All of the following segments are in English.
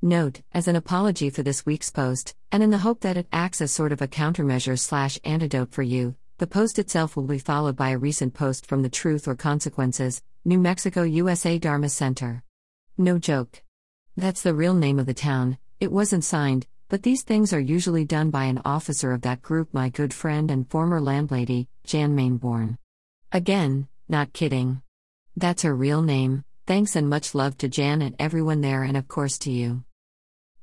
Note, as an apology for this week's post, and in the hope that it acts as sort of a countermeasure/antidote for you, the post itself will be followed by a recent post from the Truth or Consequences, New Mexico, USA Dharma Center. No joke. That's the real name of the town. It wasn't signed, but these things are usually done by an officer of that group, my good friend and former landlady, Jan Mainborn. Again, not kidding. That's her real name. Thanks and much love to Jan and everyone there, and of course to you.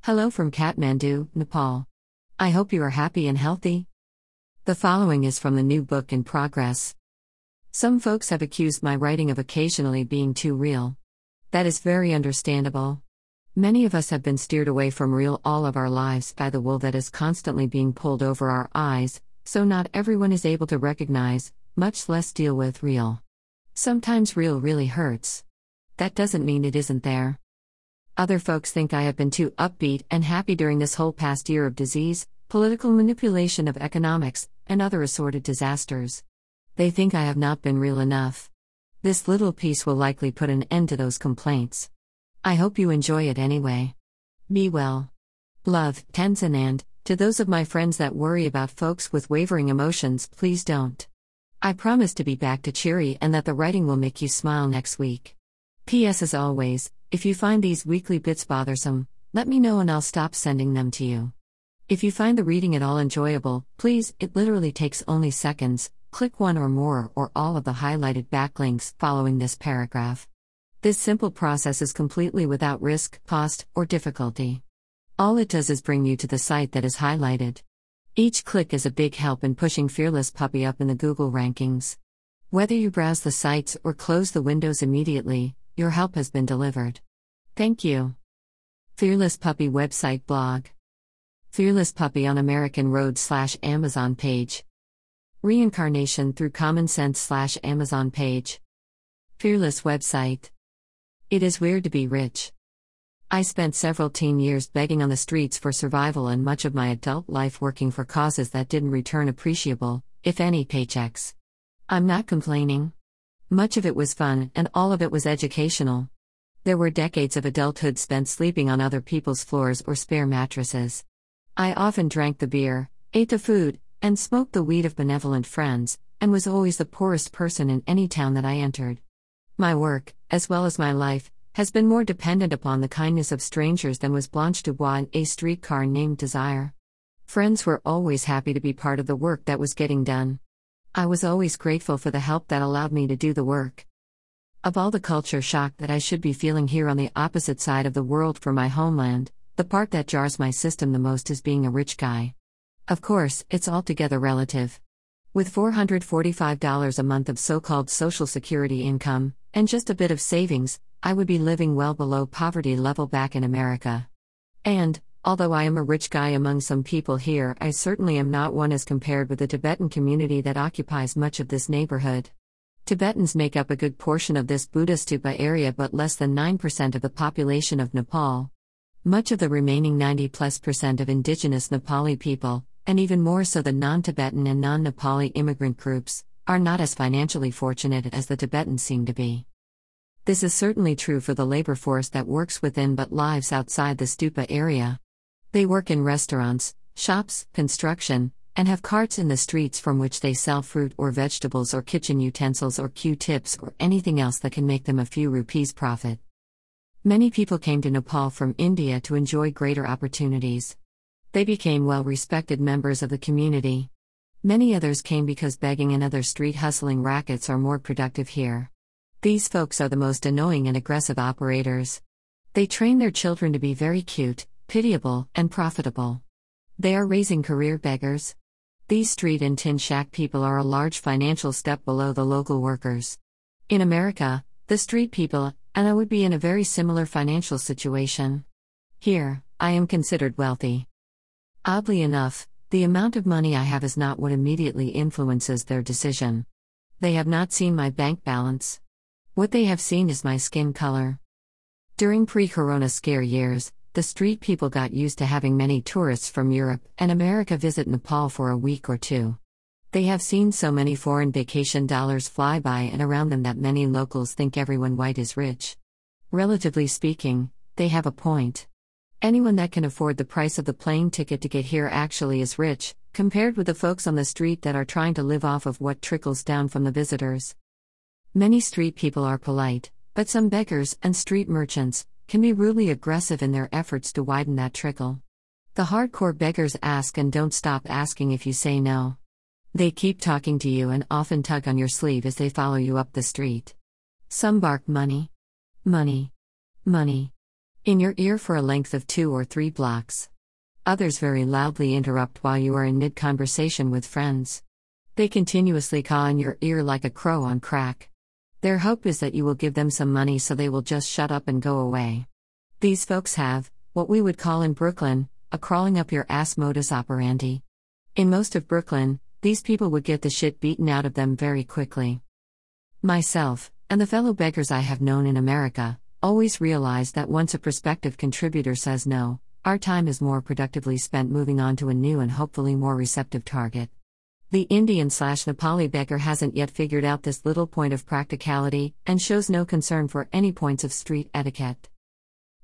Hello from Kathmandu, Nepal. I hope you are happy and healthy. The following is from the new book in progress. Some folks have accused my writing of occasionally being too real. That is very understandable. Many of us have been steered away from real all of our lives by the wool that is constantly being pulled over our eyes, so not everyone is able to recognize, much less deal with, real. Sometimes real really hurts. That doesn't mean it isn't there. Other folks think I have been too upbeat and happy during this whole past year of disease, political manipulation of economics, and other assorted disasters. They think I have not been real enough. This little piece will likely put an end to those complaints. I hope you enjoy it anyway. Be well. Love, Tenzin, and to those of my friends that worry about folks with wavering emotions, please don't. I promise to be back to cheery and that the writing will make you smile next week. P.S. As always, if you find these weekly bits bothersome, let me know and I'll stop sending them to you. If you find the reading at all enjoyable, please, it literally takes only seconds, click one or more or all of the highlighted backlinks following this paragraph. This simple process is completely without risk, cost, or difficulty. All it does is bring you to the site that is highlighted. Each click is a big help in pushing Fearless Puppy up in the Google rankings. Whether you browse the sites or close the windows immediately, your help has been delivered. Thank you. Fearless Puppy website blog. Fearless Puppy on American Road /Amazon page. Reincarnation through Common Sense /Amazon page. Fearless website. It is weird to be rich. I spent several teen years begging on the streets for survival and much of my adult life working for causes that didn't return appreciable, if any, paychecks. I'm not complaining. Much of it was fun, and all of it was educational. There were decades of adulthood spent sleeping on other people's floors or spare mattresses. I often drank the beer, ate the food, and smoked the weed of benevolent friends, and was always the poorest person in any town that I entered. My work, as well as my life, has been more dependent upon the kindness of strangers than was Blanche Dubois in A Streetcar Named Desire. Friends were always happy to be part of the work that was getting done. I was always grateful for the help that allowed me to do the work. Of all the culture shock that I should be feeling here on the opposite side of the world from my homeland, the part that jars my system the most is being a rich guy. Of course, it's altogether relative. With $445 a month of so-called Social Security income, and just a bit of savings, I would be living well below poverty level back in America. And, although I am a rich guy among some people here, I certainly am not one as compared with the Tibetan community that occupies much of this neighborhood. Tibetans make up a good portion of this Buddhist stupa area, but less than 9% of the population of Nepal. Much of the remaining 90+% of indigenous Nepali people, and even more so the non-Tibetan and non-Nepali immigrant groups, are not as financially fortunate as the Tibetans seem to be. This is certainly true for the labor force that works within but lives outside the stupa area. They work in restaurants, shops, construction, and have carts in the streets from which they sell fruit or vegetables or kitchen utensils or Q-tips or anything else that can make them a few rupees profit. Many people came to Nepal from India to enjoy greater opportunities. They became well-respected members of the community. Many others came because begging and other street hustling rackets are more productive here. These folks are the most annoying and aggressive operators. They train their children to be very cute, pitiable, and profitable. They are raising career beggars. These street and tin shack people are a large financial step below the local workers. In America, the street people, and I would be in a very similar financial situation. Here, I am considered wealthy. Oddly enough, the amount of money I have is not what immediately influences their decision. They have not seen my bank balance. What they have seen is my skin color. During pre-corona scare years, the street people got used to having many tourists from Europe and America visit Nepal for a week or two. They have seen so many foreign vacation dollars fly by and around them that many locals think everyone white is rich. Relatively speaking, they have a point. Anyone that can afford the price of the plane ticket to get here actually is rich, compared with the folks on the street that are trying to live off of what trickles down from the visitors. Many street people are polite, but some beggars and street merchants can be rudely aggressive in their efforts to widen that trickle. The hardcore beggars ask and don't stop asking if you say no. They keep talking to you and often tug on your sleeve as they follow you up the street. Some bark money, money, money in your ear for a length of 2 or 3 blocks. Others very loudly interrupt while you are in mid-conversation with friends. They continuously caw on your ear like a crow on crack. Their hope is that you will give them some money so they will just shut up and go away. These folks have, what we would call in Brooklyn, a crawling up your ass modus operandi. In most of Brooklyn, these people would get the shit beaten out of them very quickly. Myself, and the fellow beggars I have known in America, always realize that once a prospective contributor says no, our time is more productively spent moving on to a new and hopefully more receptive target. The Indian/Nepali beggar hasn't yet figured out this little point of practicality and shows no concern for any points of street etiquette.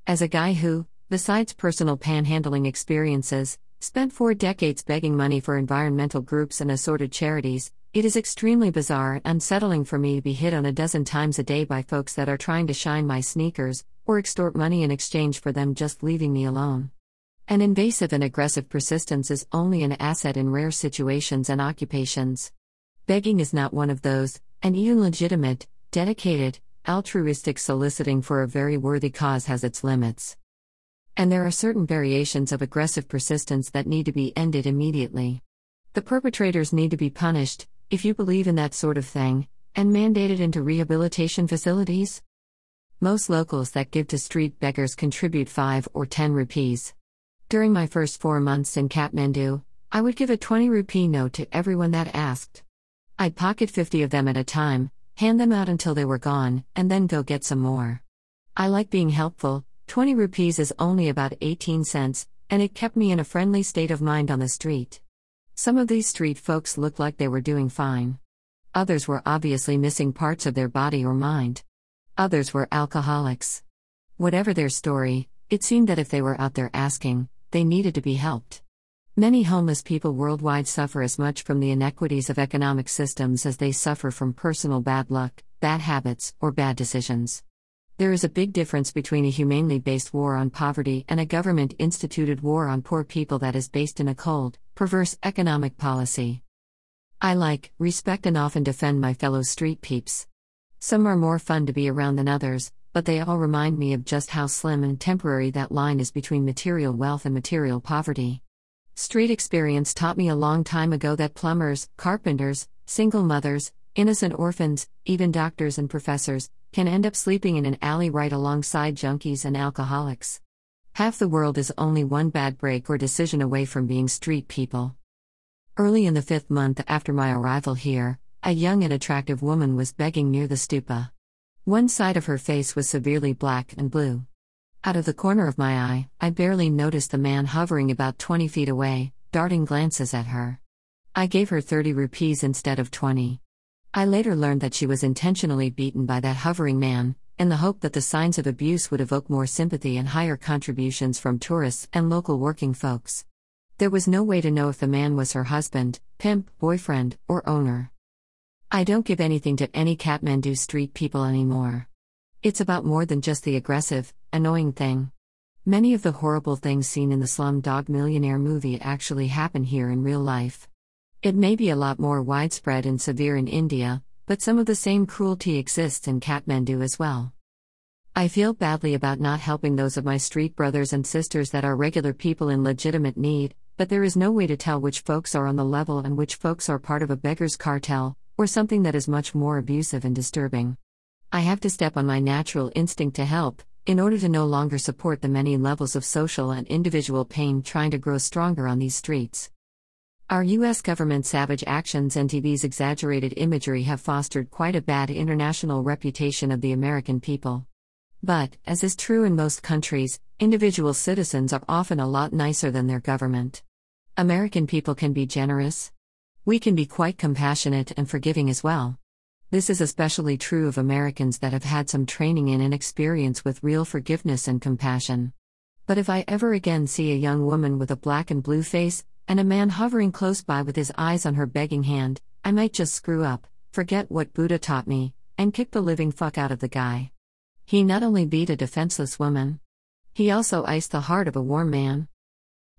As a guy who, besides personal panhandling experiences, spent 4 decades begging money for environmental groups and assorted charities, it is extremely bizarre and unsettling for me to be hit on a dozen times a day by folks that are trying to shine my sneakers, or extort money in exchange for them just leaving me alone. An invasive and aggressive persistence is only an asset in rare situations and occupations. Begging is not one of those, and even legitimate, dedicated, altruistic soliciting for a very worthy cause has its limits. And there are certain variations of aggressive persistence that need to be ended immediately. The perpetrators need to be punished, if you believe in that sort of thing, and mandated into rehabilitation facilities. Most locals that give to street beggars contribute 5 or 10 rupees. During my first 4 months in Kathmandu, I would give a 20 rupee note to everyone that asked. I'd pocket 50 of them at a time, hand them out until they were gone, and then go get some more. I like being helpful. 20 rupees is only about 18 cents, and it kept me in a friendly state of mind on the street. Some of these street folks looked like they were doing fine. Others were obviously missing parts of their body or mind. Others were alcoholics. Whatever their story, it seemed that if they were out there asking, they needed to be helped. Many homeless people worldwide suffer as much from the inequities of economic systems as they suffer from personal bad luck, bad habits, or bad decisions. There is a big difference between a humanely based war on poverty and a government-instituted war on poor people that is based in a cold, perverse economic policy. I like, respect and often defend my fellow street peeps. Some are more fun to be around than others, but they all remind me of just how slim and temporary that line is between material wealth and material poverty. Street experience taught me a long time ago that plumbers, carpenters, single mothers, innocent orphans, even doctors and professors, can end up sleeping in an alley right alongside junkies and alcoholics. Half the world is only one bad break or decision away from being street people. Early in the 5th month after my arrival here, a young and attractive woman was begging near the stupa. One side of her face was severely black and blue. Out of the corner of my eye, I barely noticed the man hovering about 20 feet away, darting glances at her. I gave her 30 rupees instead of 20. I later learned that she was intentionally beaten by that hovering man, in the hope that the signs of abuse would evoke more sympathy and higher contributions from tourists and local working folks. There was no way to know if the man was her husband, pimp, boyfriend, or owner. I don't give anything to any Kathmandu street people anymore. It's about more than just the aggressive, annoying thing. Many of the horrible things seen in the Slumdog Millionaire movie actually happen here in real life. It may be a lot more widespread and severe in India, but some of the same cruelty exists in Kathmandu as well. I feel badly about not helping those of my street brothers and sisters that are regular people in legitimate need, but there is no way to tell which folks are on the level and which folks are part of a beggar's cartel, or something that is much more abusive and disturbing. I have to step on my natural instinct to help, in order to no longer support the many levels of social and individual pain trying to grow stronger on these streets. Our U.S. government's savage actions and TV's exaggerated imagery have fostered quite a bad international reputation of the American people. But, as is true in most countries, individual citizens are often a lot nicer than their government. American people can be generous. We can be quite compassionate and forgiving as well. This is especially true of Americans that have had some training in and experience with real forgiveness and compassion. but if I ever again see a young woman with a black and blue face, and a man hovering close by with his eyes on her begging hand, I might just screw up, forget what Buddha taught me, and kick the living fuck out of the guy. He not only beat a defenseless woman, he also iced the heart of a warm man.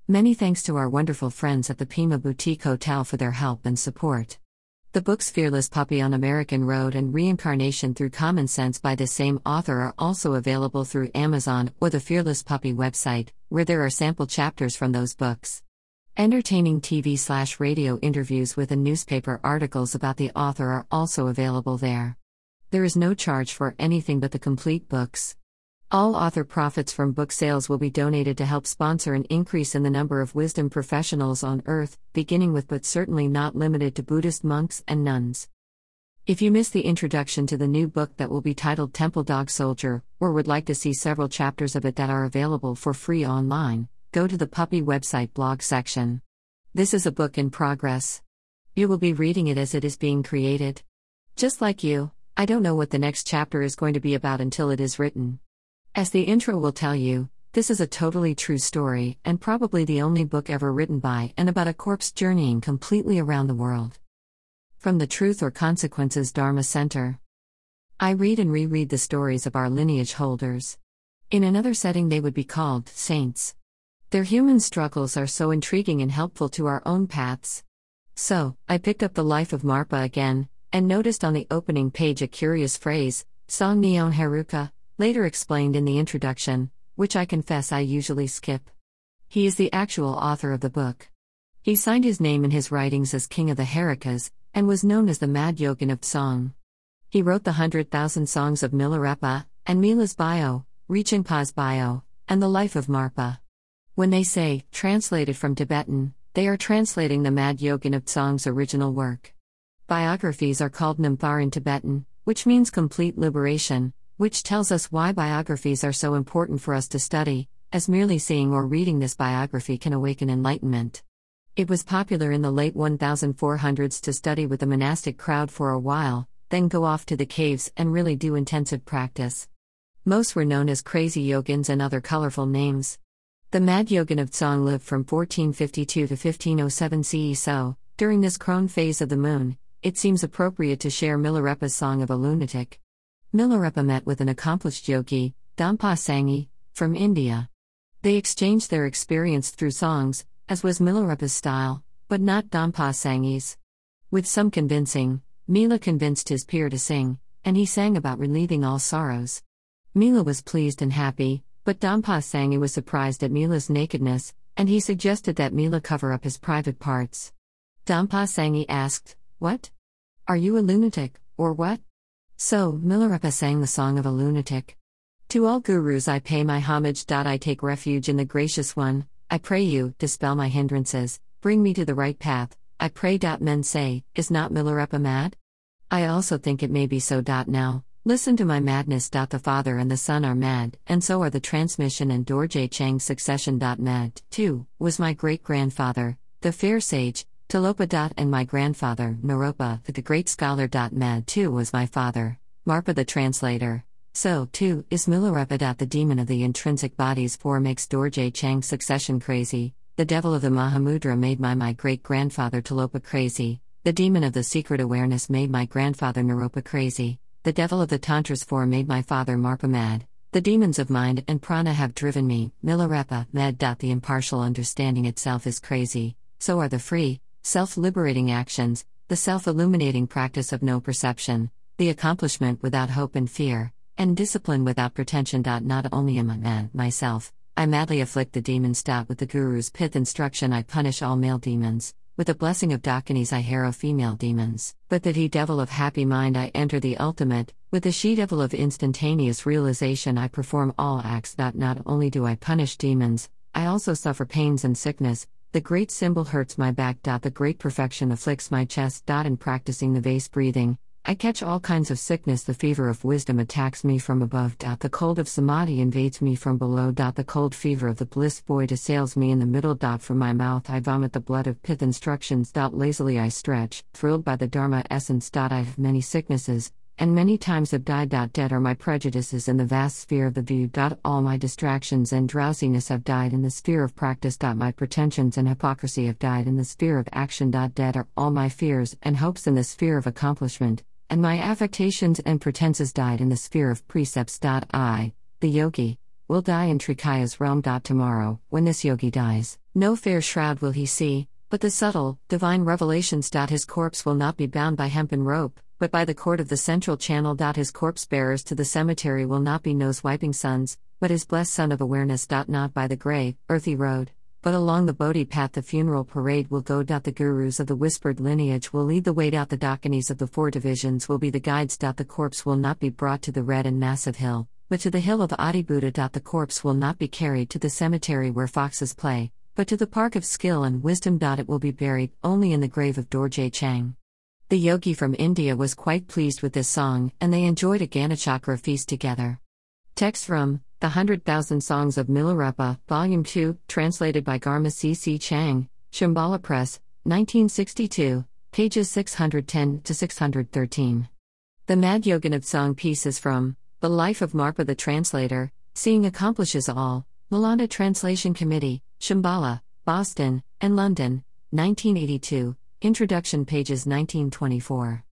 Many thanks to our wonderful friends at the Pima Boutique Hotel for their help and support. The books Fearless Puppy on American Road and Reincarnation Through Common Sense by the same author are also available through Amazon or the Fearless Puppy website, where there are sample chapters from those books. Entertaining TV/radio interviews with and newspaper articles about the author are also available there. There is no charge for anything but the complete books. All author profits from book sales will be donated to help sponsor an increase in the number of wisdom professionals on earth, beginning with but certainly not limited to Buddhist monks and nuns. If you missed the introduction to the new book that will be titled Temple Dog Soldier, or would like to see several chapters of it that are available for free online, go to the Puppy website blog section. This is a book in progress. You will be reading it as it is being created. Just like you, I don't know what the next chapter is going to be about until it is written. As the intro will tell you, this is a totally true story and probably the only book ever written by and about a corpse journeying completely around the world. From the Truth or Consequences Dharma Center. I read and reread the stories of our lineage holders. In another setting they would be called saints. Their human struggles are so intriguing and helpful to our own paths. So, I picked up the life of Marpa again, and noticed on the opening page a curious phrase, Tsangnyön Heruka, later explained in the introduction, which I confess I usually skip. He is the actual author of the book. He signed his name in his writings as King of the Herukas, and was known as the Mad Yogin of Tsong. He wrote the 100,000 songs of Milarepa, and Mila's bio, Rinpoche's bio, and the life of Marpa. When they say, translated from Tibetan, they are translating the Mad Yogin of Tsong's original work. Biographies are called Nampar in Tibetan, which means complete liberation, which tells us why biographies are so important for us to study, as merely seeing or reading this biography can awaken enlightenment. It was popular in the late 1400s to study with the monastic crowd for a while, then go off to the caves and really do intensive practice. Most were known as crazy yogins and other colorful names. The Mad Yogin of Tsong lived from 1452 to 1507 CE, so, during this crone phase of the moon, it seems appropriate to share Milarepa's song of a lunatic. Milarepa met with an accomplished yogi, Dampa Sanghi, from India. They exchanged their experience through songs, as was Milarepa's style, but not Dampa Sanghi's. With some convincing, Mila convinced his peer to sing, and he sang about relieving all sorrows. Mila was pleased and happy, but Dampa Sanghi was surprised at Mila's nakedness, and he suggested that Mila cover up his private parts. Dampa Sanghi asked, "What? Are you a lunatic, or what?" So, Milarepa sang the song of a lunatic. To all gurus I pay my homage. I take refuge in the gracious one, I pray you, dispel my hindrances, bring me to the right path, I pray. Men say, is not Milarepa mad? I also think it may be so. Now, listen to my madness. The Father and the Son are mad, and so are the transmission and Dorje Chang's succession. Mad, too, was my great-grandfather, the fair sage, Talopa. And my grandfather, Naropa, the great scholar. Mad, too, was my father, Marpa the translator. So, too, is Milarepa. The demon of the intrinsic bodies four makes Dorje Chang's succession crazy, the devil of the Mahamudra made my great-grandfather Talopa crazy, the demon of the secret awareness made my grandfather Naropa crazy. The devil of the Tantras 4 made my father Marpa mad. The demons of mind and prana have driven me, Milarepa, mad. The impartial understanding itself is crazy, so are the free, self-liberating actions, the self-illuminating practice of no perception, the accomplishment without hope and fear, and discipline without pretension. Not only am I mad myself, I madly afflict the demons. With the guru's pith instruction I punish all male demons. With the blessing of Dakinis I harrow female demons, but the he-devil of happy mind I enter the ultimate, with the she-devil of instantaneous realization I perform all acts. Not only do I punish demons, I also suffer pains and sickness, the great symbol hurts my back. The great perfection afflicts my chest. In practicing the vase breathing, I catch all kinds of sickness. The fever of wisdom attacks me from above. The cold of samadhi invades me from below. The cold fever of the bliss void assails me in the middle. From my mouth I vomit the blood of pith instructions. Lazily I stretch, thrilled by the dharma essence. I have many sicknesses, and many times have died. Dead are my prejudices in the vast sphere of the view. All my distractions and drowsiness have died in the sphere of practice. My pretensions and hypocrisy have died in the sphere of action. Dead are all my fears and hopes in the sphere of accomplishment, and my affectations and pretenses died in the sphere of precepts. I, the yogi, will die in Trikaya's realm. Tomorrow, when this yogi dies, no fair shroud will he see, but the subtle, divine revelations. His corpse will not be bound by hempen rope, but by the cord of the central channel. His corpse bearers to the cemetery will not be nose-wiping sons, but his blessed son of awareness. Not by the grey, earthy road, but along the Bodhi path the funeral parade will go. The gurus of the whispered lineage will lead the way. The Dakinis of the four divisions will be the guides. The corpse will not be brought to the red and massive hill, but to the hill of Adi Buddha. The corpse will not be carried to the cemetery where foxes play, but to the park of skill and wisdom. It will be buried only in the grave of Dorje Chang. The yogi from India was quite pleased with this song, and they enjoyed a Ganachakra feast together. Text from The 100,000 Songs of Milarepa, Volume 2, translated by Garma C. C. Chang, Shambhala Press, 1962, pages 610-613. The Mad Yogin of Tsong piece is from The Life of Marpa. The translator, Seeing Accomplishes All, Milanda Translation Committee, Shambhala, Boston, and London, 1982, Introduction pages 1924.